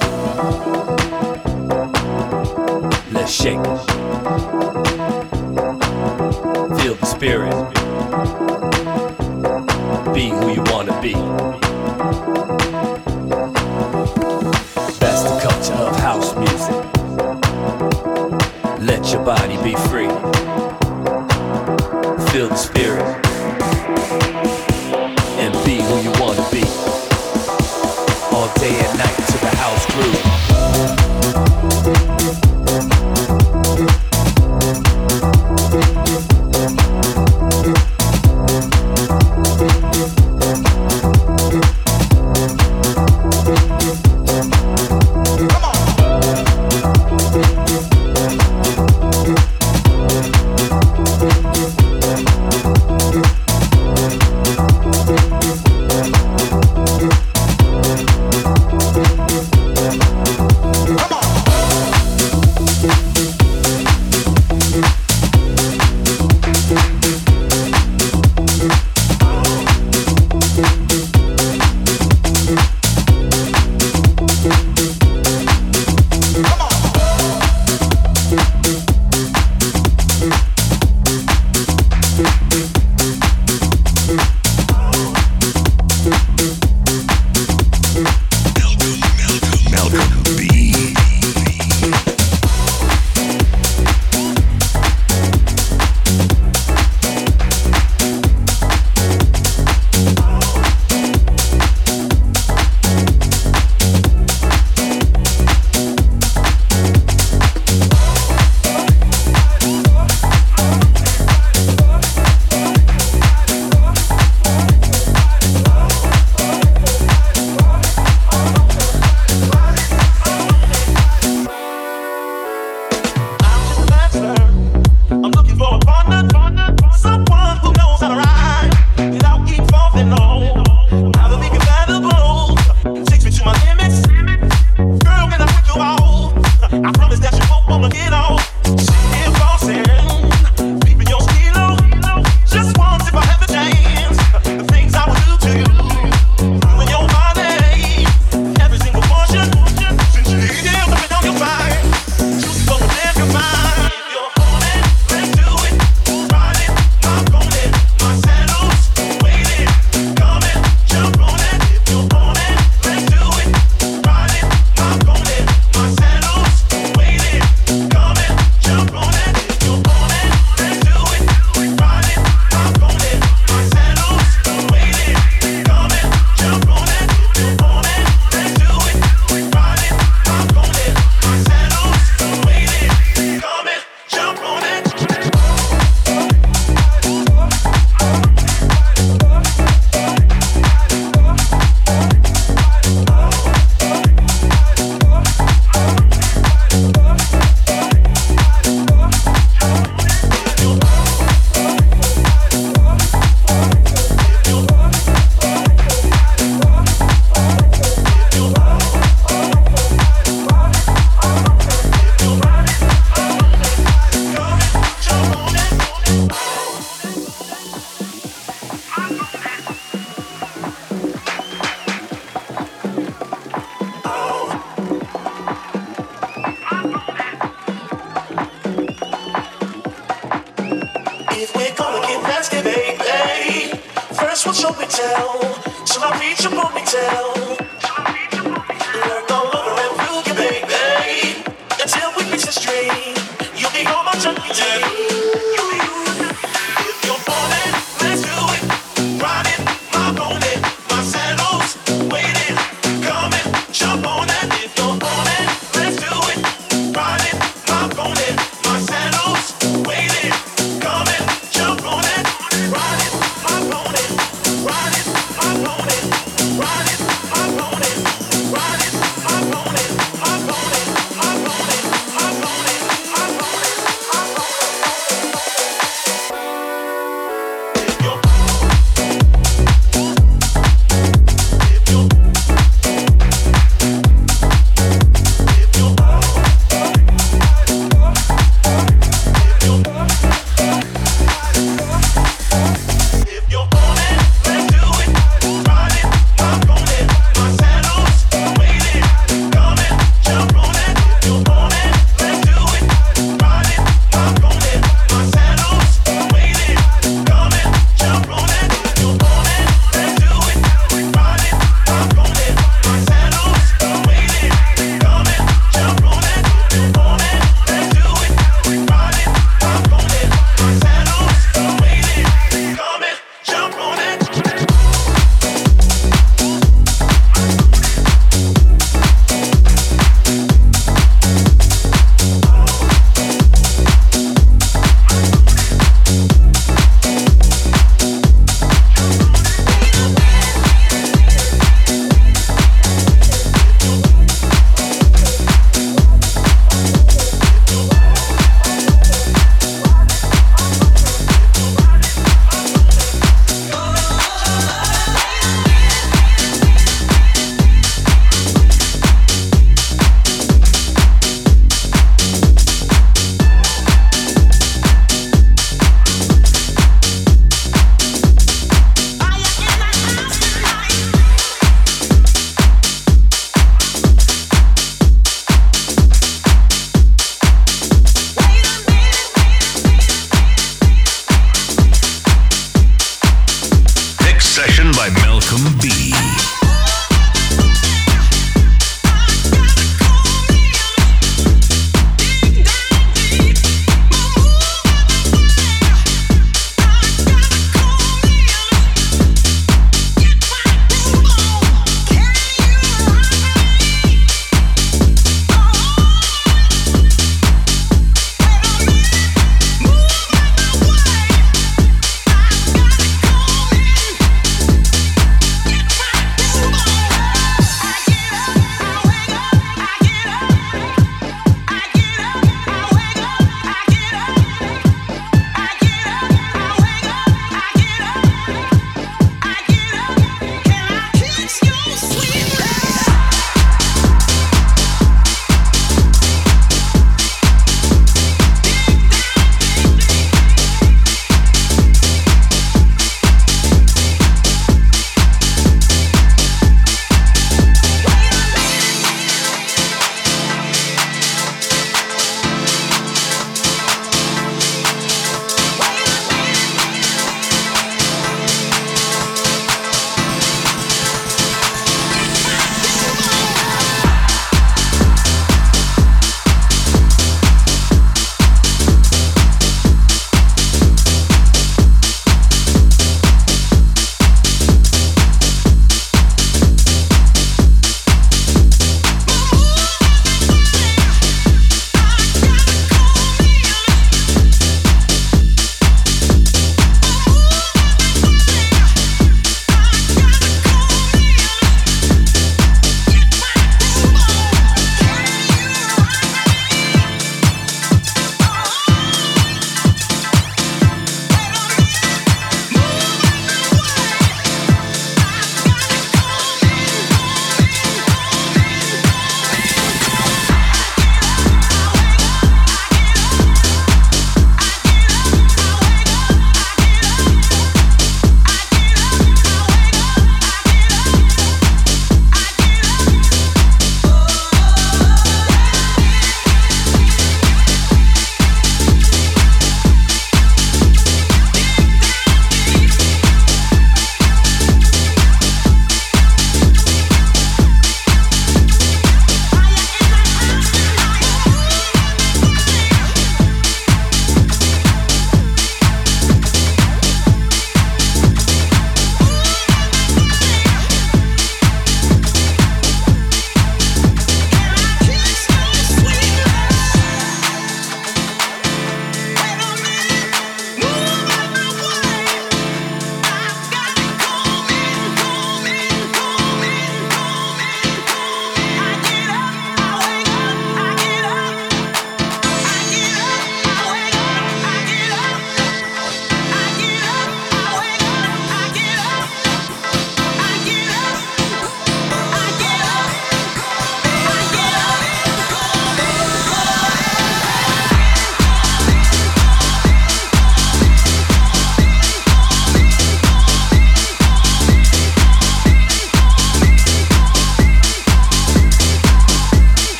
Let's shake. Feel the spirit. Be who you want to be. That's the culture of house music. Let your body be free. Feel the spirit. And be who you want to be. All day and night to the house groove.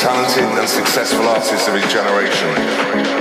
most talented and successful artists of his generation.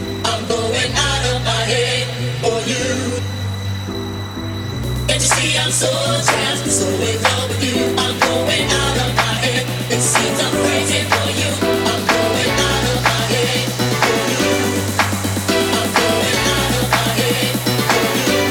I'm going out of my head for you. Can't you see I'm so trapped, so in love with you? I'm going out of my head. It seems I'm crazy for you. I'm going out of my head for you. I'm going out of my head for you.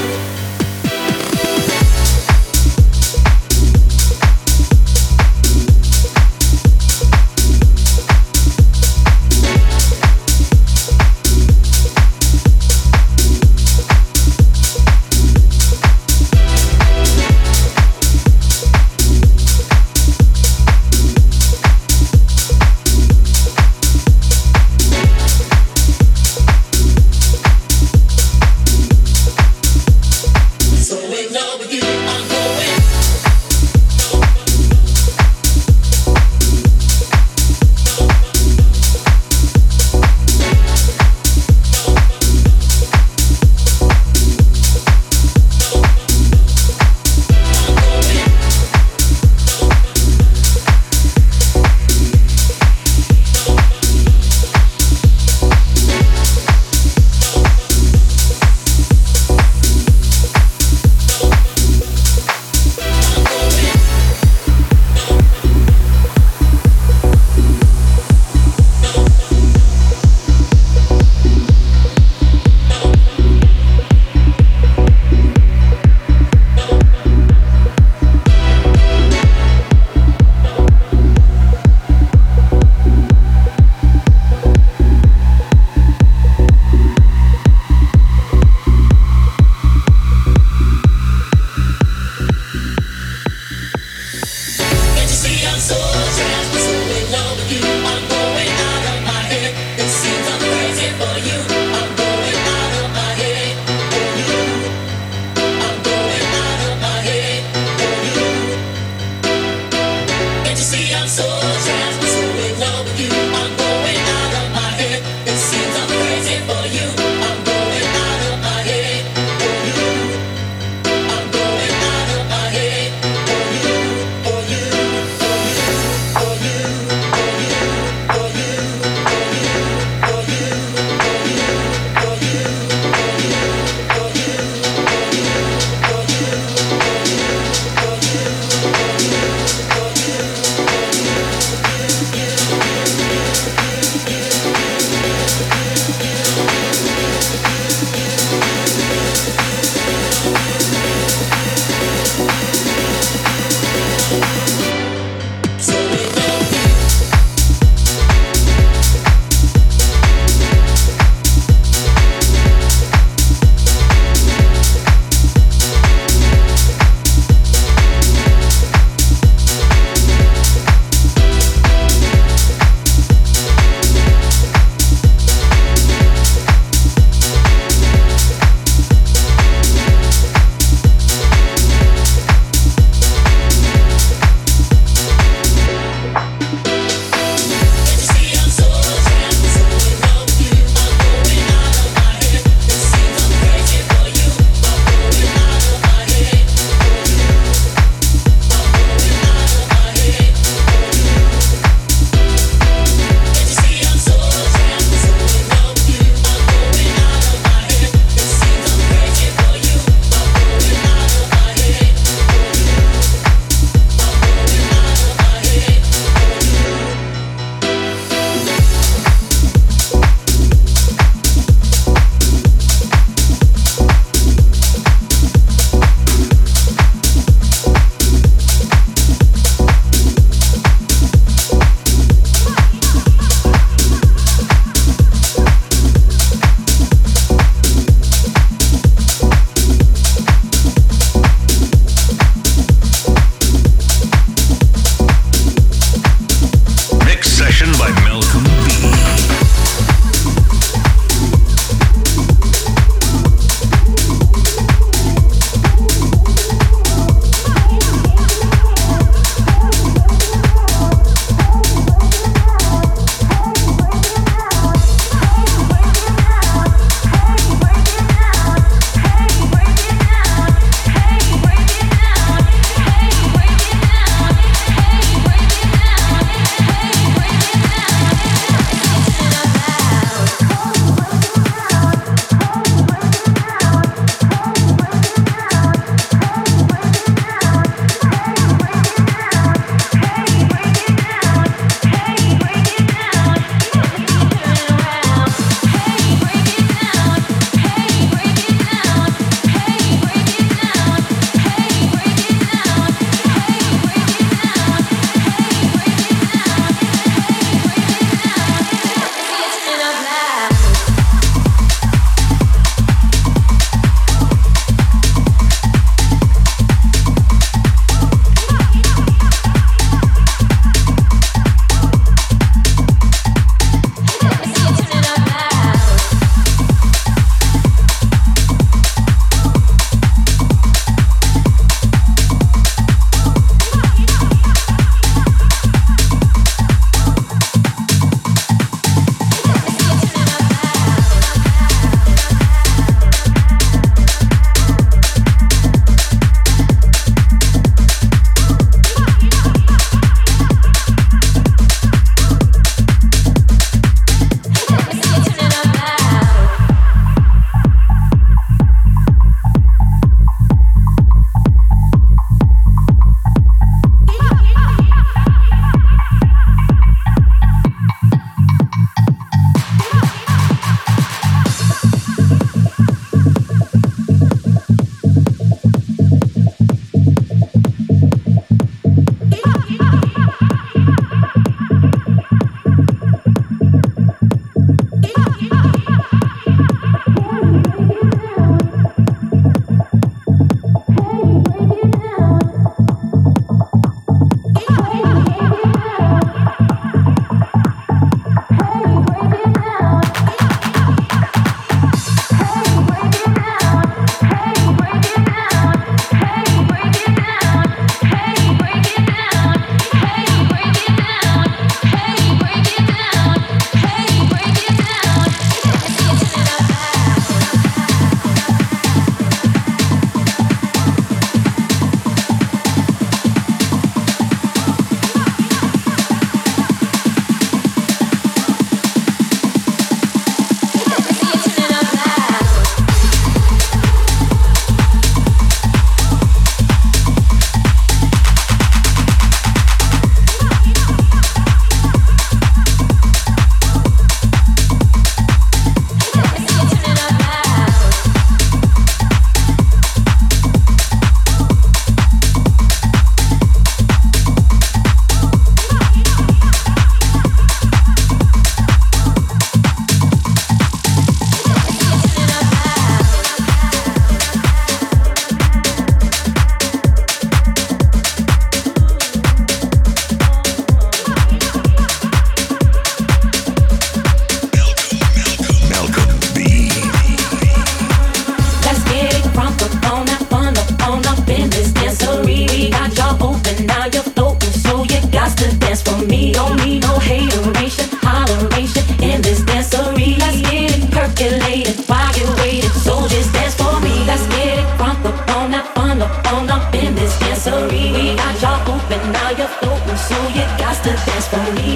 You.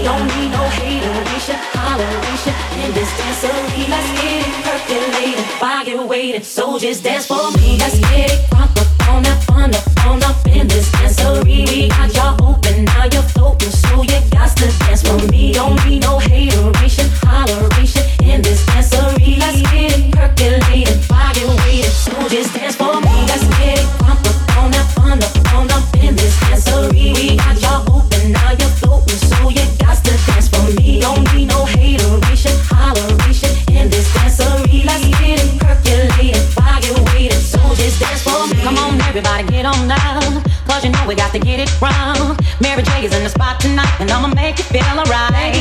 Don't need no hateration, holleration in this dancery. Let's get it percolated, while you're waiting. So just dance for me. Let's get it proper on up in this dancery. We got y'all open, now you're floating, so you got to dance for me. Don't need no hateration, holleration in this dancery. Let's get it percolated, while you're waiting. So just dance for me. Let's get it proper on up in this dancery. We got y'all open, now you're floating, so you got to dance for me. Don't need no hateration, holleration in this dancery. Let's get it percolated, while you're waiting. So just dance for me. Come on, everybody, get on down, cause you know we got to get it round. Mary J is in the spot tonight, and I'ma make you feel alright.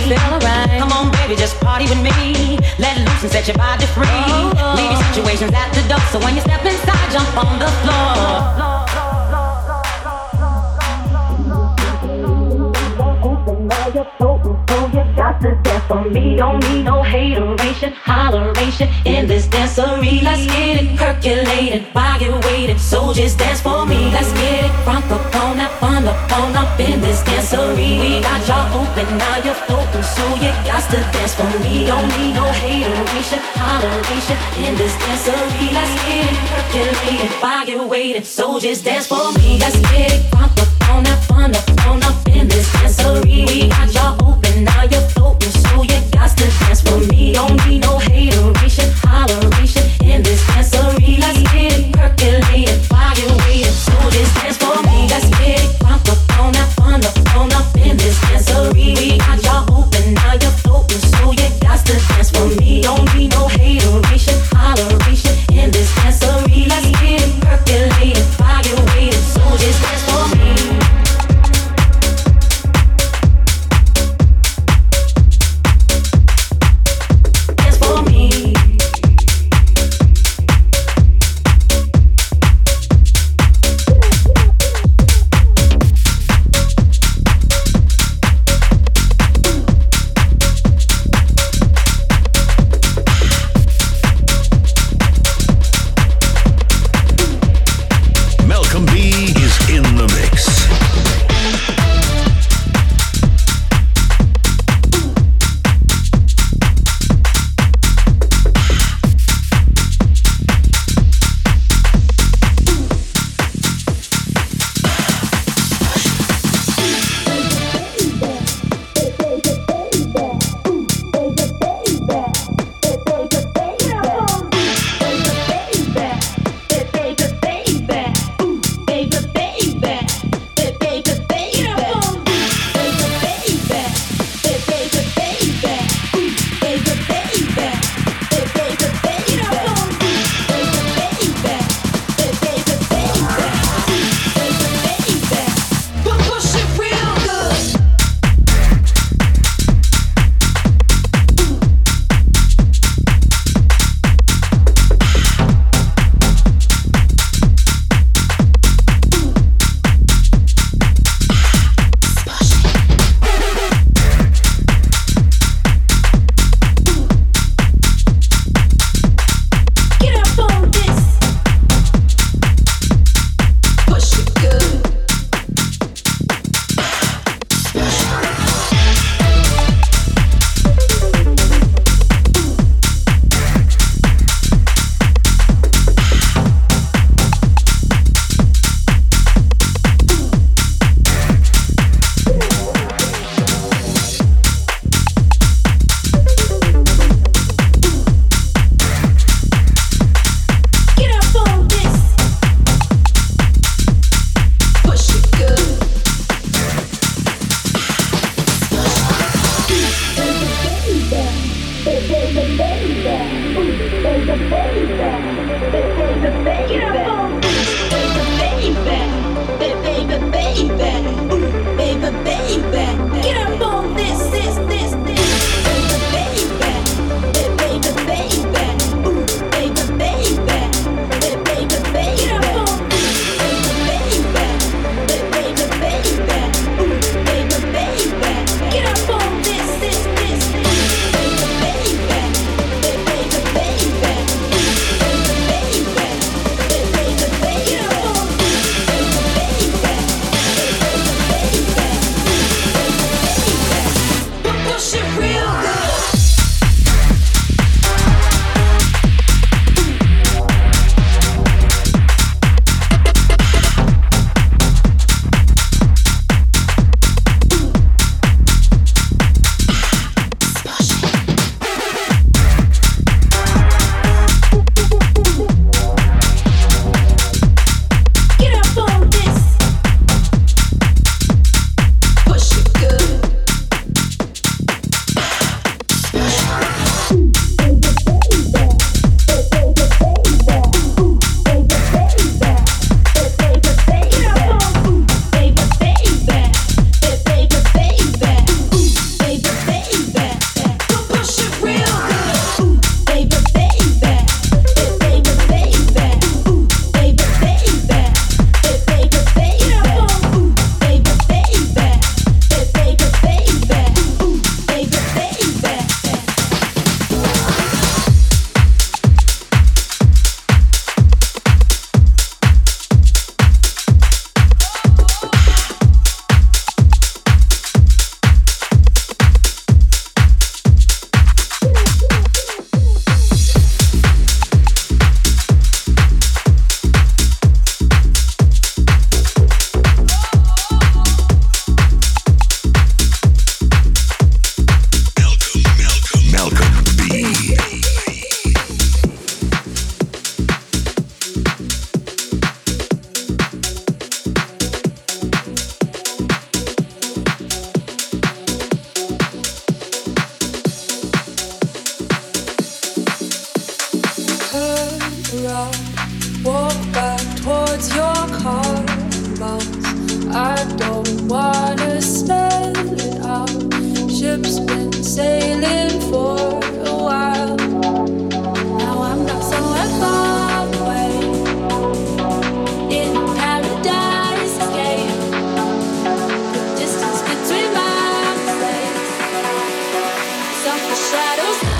Come on, baby, just party with me. Let loose and set your body free. Leave your situations at the door, so when you step inside, jump on the floor. So you got to dance for me. Don't need no hateration, holleration in this dancery. Let's get it percolated, while you're waiting. So just dance for me. Let's get it front up, on up in this dancery. We got y'all open, now you're floating, so you got to dance for me. Don't need no hateration, holleration in this dancery. Let's get it percolated, while you're waiting. So just dance for me. Let's get it front up, on up in this dancery. We got y'all open, now you're floating, so you got to dance for me. Don't need no hateration, holleration in this dancery. Let's get it percolated, while you're waiting. So just dance for me. Let's get it pump up, on up in this dancery. We got y'all open, now you're floating, so you got to dance for me. Don't need no hateration, holleration in this dancery. Let's get it percolated, while you're waiting. So just dance for me. turn around, walk back towards your car mouth. I don't wanna spell it out. Ship's been sailing for a while. Now I'm not somewhere far away in paradise escape. The distance between my place, some of the shadows.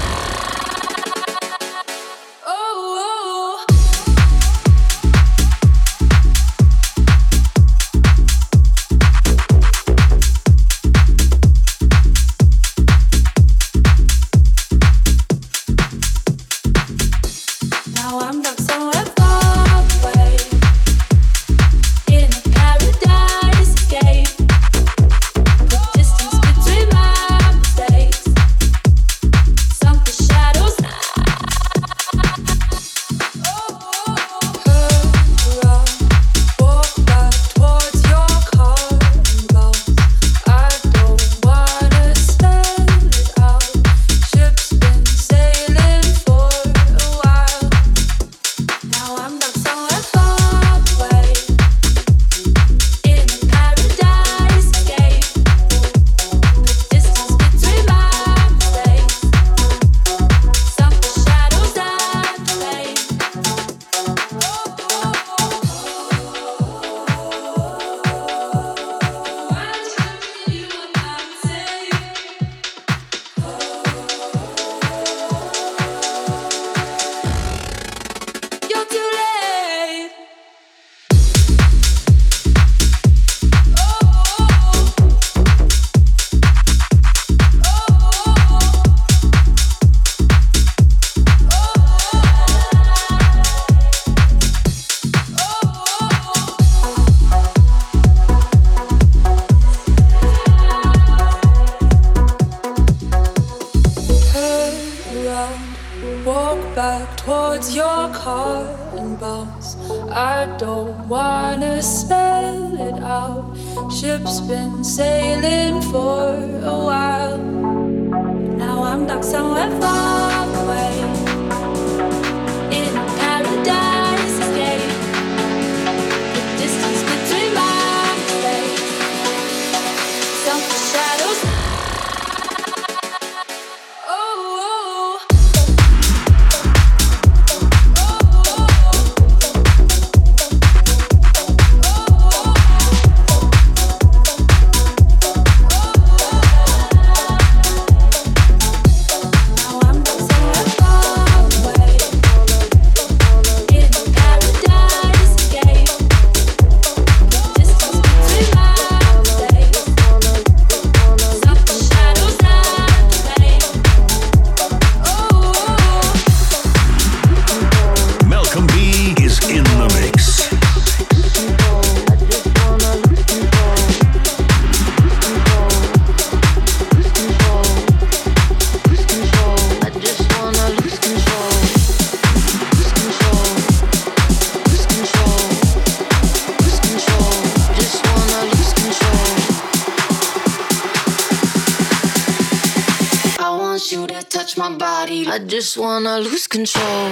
I just wanna lose control.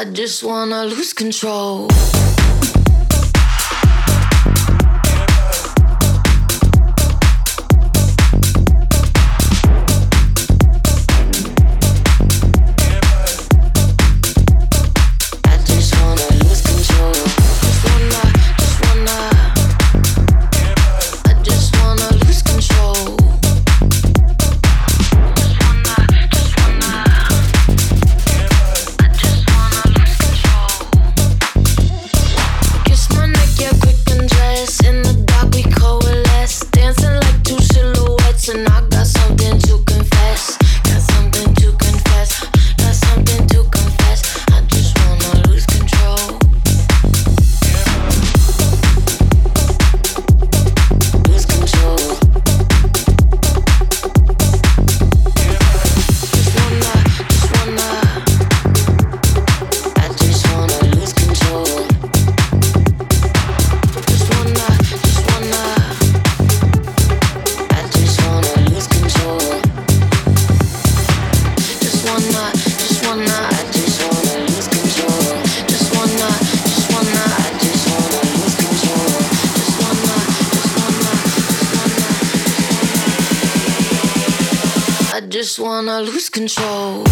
I just wanna lose control. Just wanna lose control.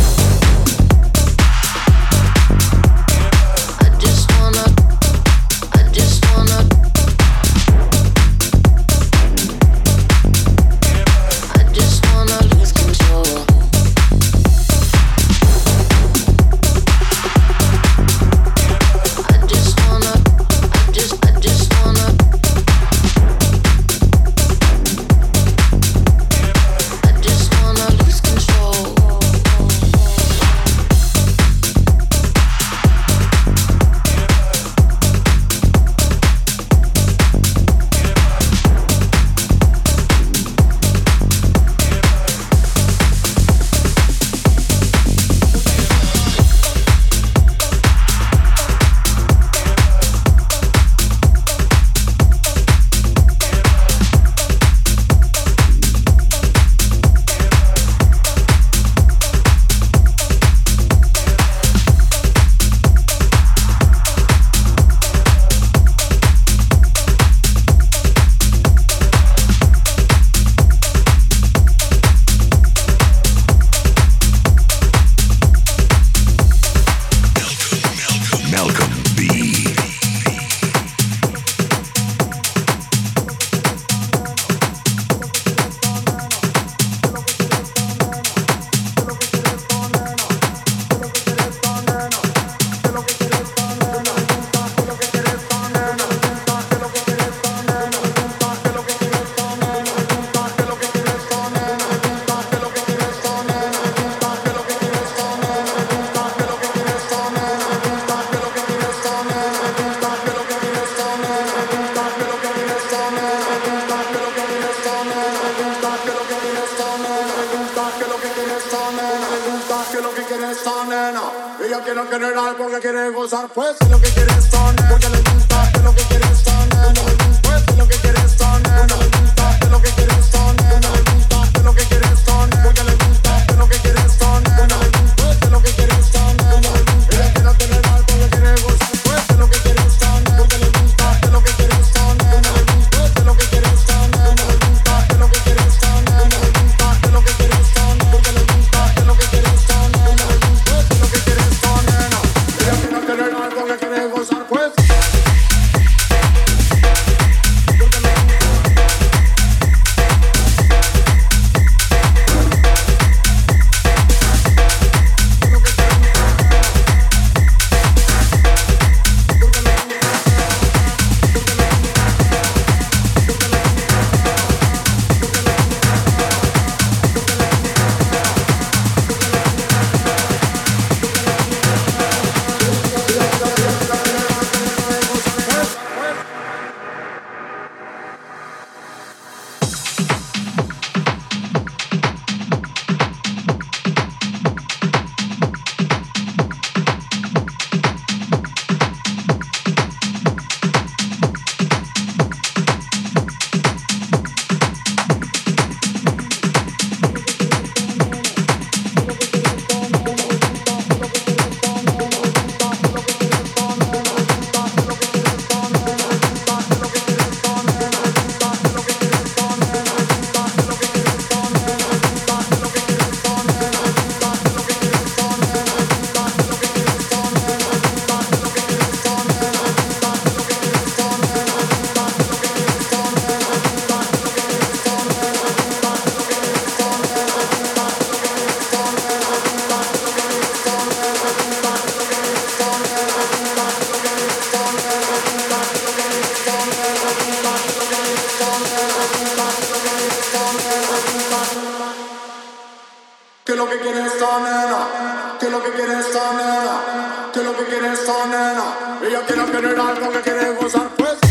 lo que quieres son nena. Y yo quiero tener algo que quieres gozar pues.